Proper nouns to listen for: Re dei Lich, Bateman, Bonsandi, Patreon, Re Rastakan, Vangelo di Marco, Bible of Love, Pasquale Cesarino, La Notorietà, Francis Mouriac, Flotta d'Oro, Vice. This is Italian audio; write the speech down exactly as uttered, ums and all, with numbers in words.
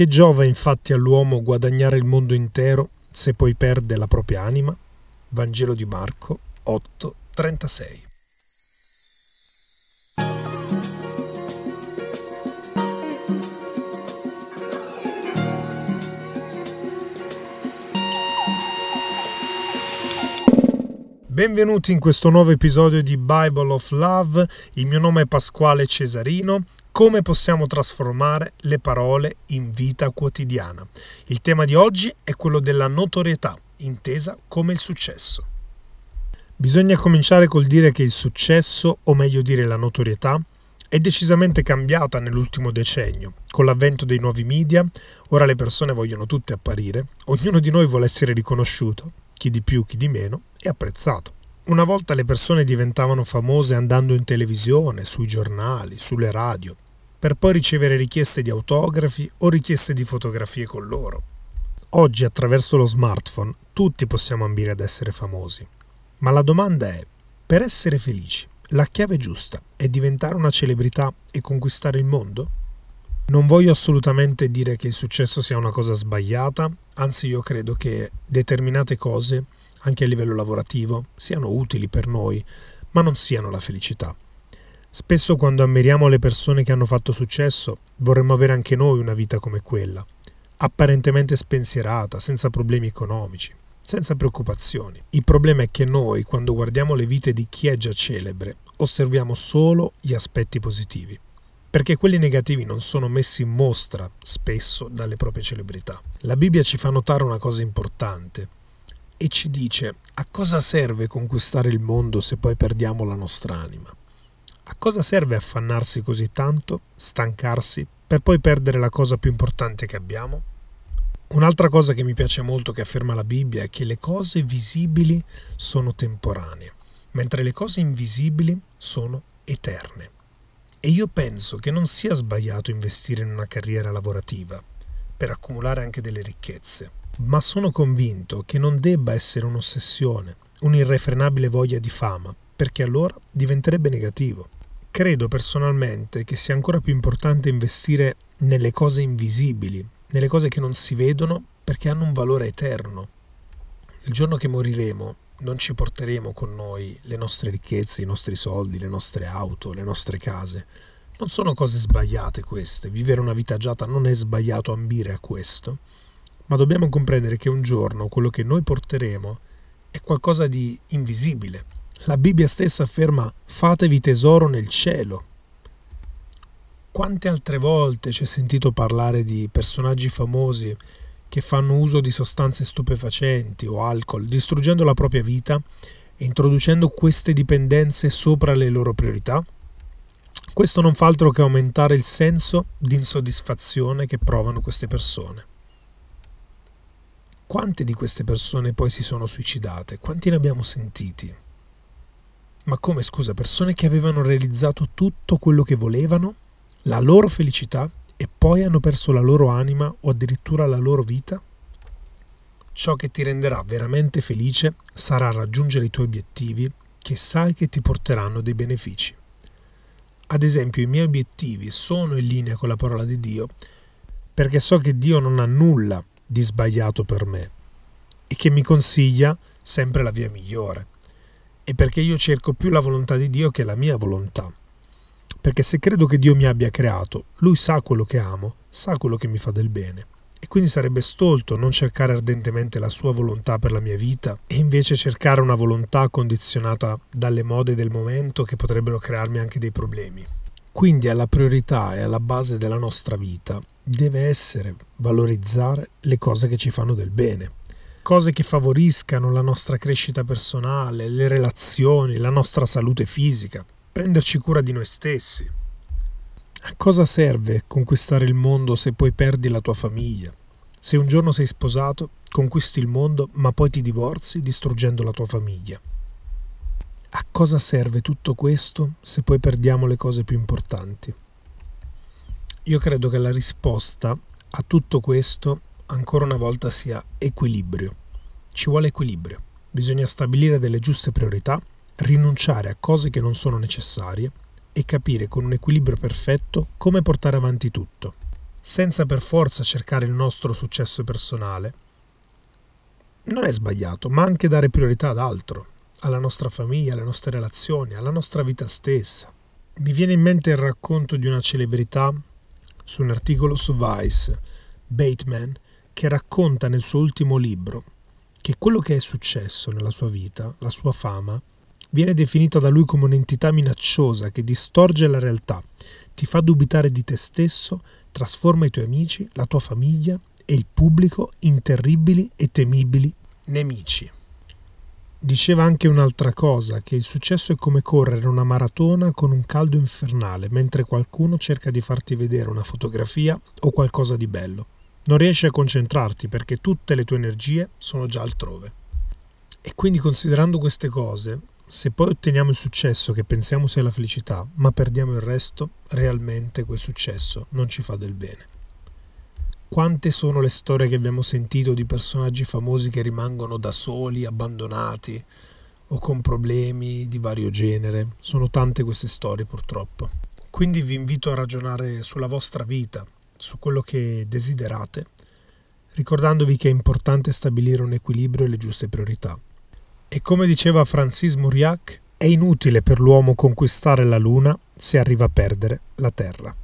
Che giova infatti all'uomo guadagnare il mondo intero se poi perde la propria anima? Vangelo di Marco otto trentasei. Benvenuti in questo nuovo episodio di Bible of Love. Il mio nome è Pasquale Cesarino. Come possiamo trasformare le parole in vita quotidiana? Il tema di oggi è quello della notorietà, intesa come il successo. Bisogna cominciare col dire che il successo, o meglio dire la notorietà, è decisamente cambiata nell'ultimo decennio. Con l'avvento dei nuovi media, ora le persone vogliono tutte apparire, ognuno di noi vuole essere riconosciuto, chi di più, chi di meno, e apprezzato. Una volta le persone diventavano famose andando in televisione, sui giornali, sulle radio, per poi ricevere richieste di autografi o richieste di fotografie con loro. Oggi, attraverso lo smartphone, tutti possiamo ambire ad essere famosi. Ma la domanda è, per essere felici, la chiave giusta è diventare una celebrità e conquistare il mondo? Non voglio assolutamente dire che il successo sia una cosa sbagliata, anzi io credo che determinate cose, anche a livello lavorativo, siano utili per noi, ma non siano la felicità. Spesso quando ammiriamo le persone che hanno fatto successo, vorremmo avere anche noi una vita come quella, apparentemente spensierata, senza problemi economici, senza preoccupazioni. Il problema è che noi, quando guardiamo le vite di chi è già celebre, osserviamo solo gli aspetti positivi, perché quelli negativi non sono messi in mostra spesso dalle proprie celebrità. La Bibbia ci fa notare una cosa importante e ci dice: a cosa serve conquistare il mondo se poi perdiamo la nostra anima? A cosa serve affannarsi così tanto, stancarsi, per poi perdere la cosa più importante che abbiamo? Un'altra cosa che mi piace molto che afferma la Bibbia è che le cose visibili sono temporanee, mentre le cose invisibili sono eterne. E io penso che non sia sbagliato investire in una carriera lavorativa per accumulare anche delle ricchezze, ma sono convinto che non debba essere un'ossessione, un'irrefrenabile voglia di fama, perché allora diventerebbe negativo. Credo personalmente che sia ancora più importante investire nelle cose invisibili, nelle cose che non si vedono, perché hanno un valore eterno. Il giorno che moriremo non ci porteremo con noi le nostre ricchezze, i nostri soldi, le nostre auto, le nostre case. Non sono cose sbagliate queste, vivere una vita agiata non è sbagliato ambire a questo, ma dobbiamo comprendere che un giorno quello che noi porteremo è qualcosa di invisibile. La Bibbia stessa afferma: fatevi tesoro nel cielo. Quante altre volte ci è sentito parlare di personaggi famosi che fanno uso di sostanze stupefacenti o alcol, distruggendo la propria vita e introducendo queste dipendenze sopra le loro priorità? Questo non fa altro che aumentare il senso di insoddisfazione che provano queste persone. Quante di queste persone poi si sono suicidate? Quanti ne abbiamo sentiti? Ma come, scusa, persone che avevano realizzato tutto quello che volevano, la loro felicità, e poi hanno perso la loro anima o addirittura la loro vita? Ciò che ti renderà veramente felice sarà raggiungere i tuoi obiettivi che sai che ti porteranno dei benefici. Ad esempio, i miei obiettivi sono in linea con la parola di Dio, perché so che Dio non ha nulla di sbagliato per me e che mi consiglia sempre la via migliore, e perché io cerco più la volontà di Dio che la mia volontà. Perché se credo che Dio mi abbia creato, Lui sa quello che amo, sa quello che mi fa del bene. E quindi sarebbe stolto non cercare ardentemente la Sua volontà per la mia vita e invece cercare una volontà condizionata dalle mode del momento che potrebbero crearmi anche dei problemi. Quindi alla priorità e alla base della nostra vita deve essere valorizzare le cose che ci fanno del bene. Cose che favoriscano la nostra crescita personale, le relazioni, la nostra salute fisica. Prenderci cura di noi stessi. A cosa serve conquistare il mondo se poi perdi la tua famiglia? Se un giorno sei sposato, conquisti il mondo, ma poi ti divorzi distruggendo la tua famiglia. A cosa serve tutto questo se poi perdiamo le cose più importanti? Io credo che la risposta a tutto questo ancora una volta sia equilibrio. Ci vuole equilibrio. Bisogna stabilire delle giuste priorità, rinunciare a cose che non sono necessarie e capire con un equilibrio perfetto come portare avanti tutto. senza per forza cercare il nostro successo personale, non è sbagliato, ma anche dare priorità ad altro, alla nostra famiglia, alle nostre relazioni, alla nostra vita stessa. Mi viene in mente il racconto di una celebrità su un articolo su Vice, Bateman, che racconta nel suo ultimo libro che quello che è successo nella sua vita, la sua fama, viene definita da lui come un'entità minacciosa che distorge la realtà, ti fa dubitare di te stesso, trasforma i tuoi amici, la tua famiglia e il pubblico in terribili e temibili nemici. Diceva anche un'altra cosa, che il successo è come correre una maratona con un caldo infernale, mentre qualcuno cerca di farti vedere una fotografia o qualcosa di bello. Non riesci a concentrarti perché tutte le tue energie sono già altrove. E quindi, considerando queste cose, se poi otteniamo il successo che pensiamo sia la felicità, ma perdiamo il resto, realmente quel successo non ci fa del bene. Quante sono le storie che abbiamo sentito di personaggi famosi che rimangono da soli, abbandonati o con problemi di vario genere. Sono tante queste storie, purtroppo. Quindi vi invito a ragionare sulla vostra vita, su quello che desiderate, ricordandovi che è importante stabilire un equilibrio e le giuste priorità. E come diceva Francis Mouriac, è inutile per l'uomo conquistare la luna se arriva a perdere la terra.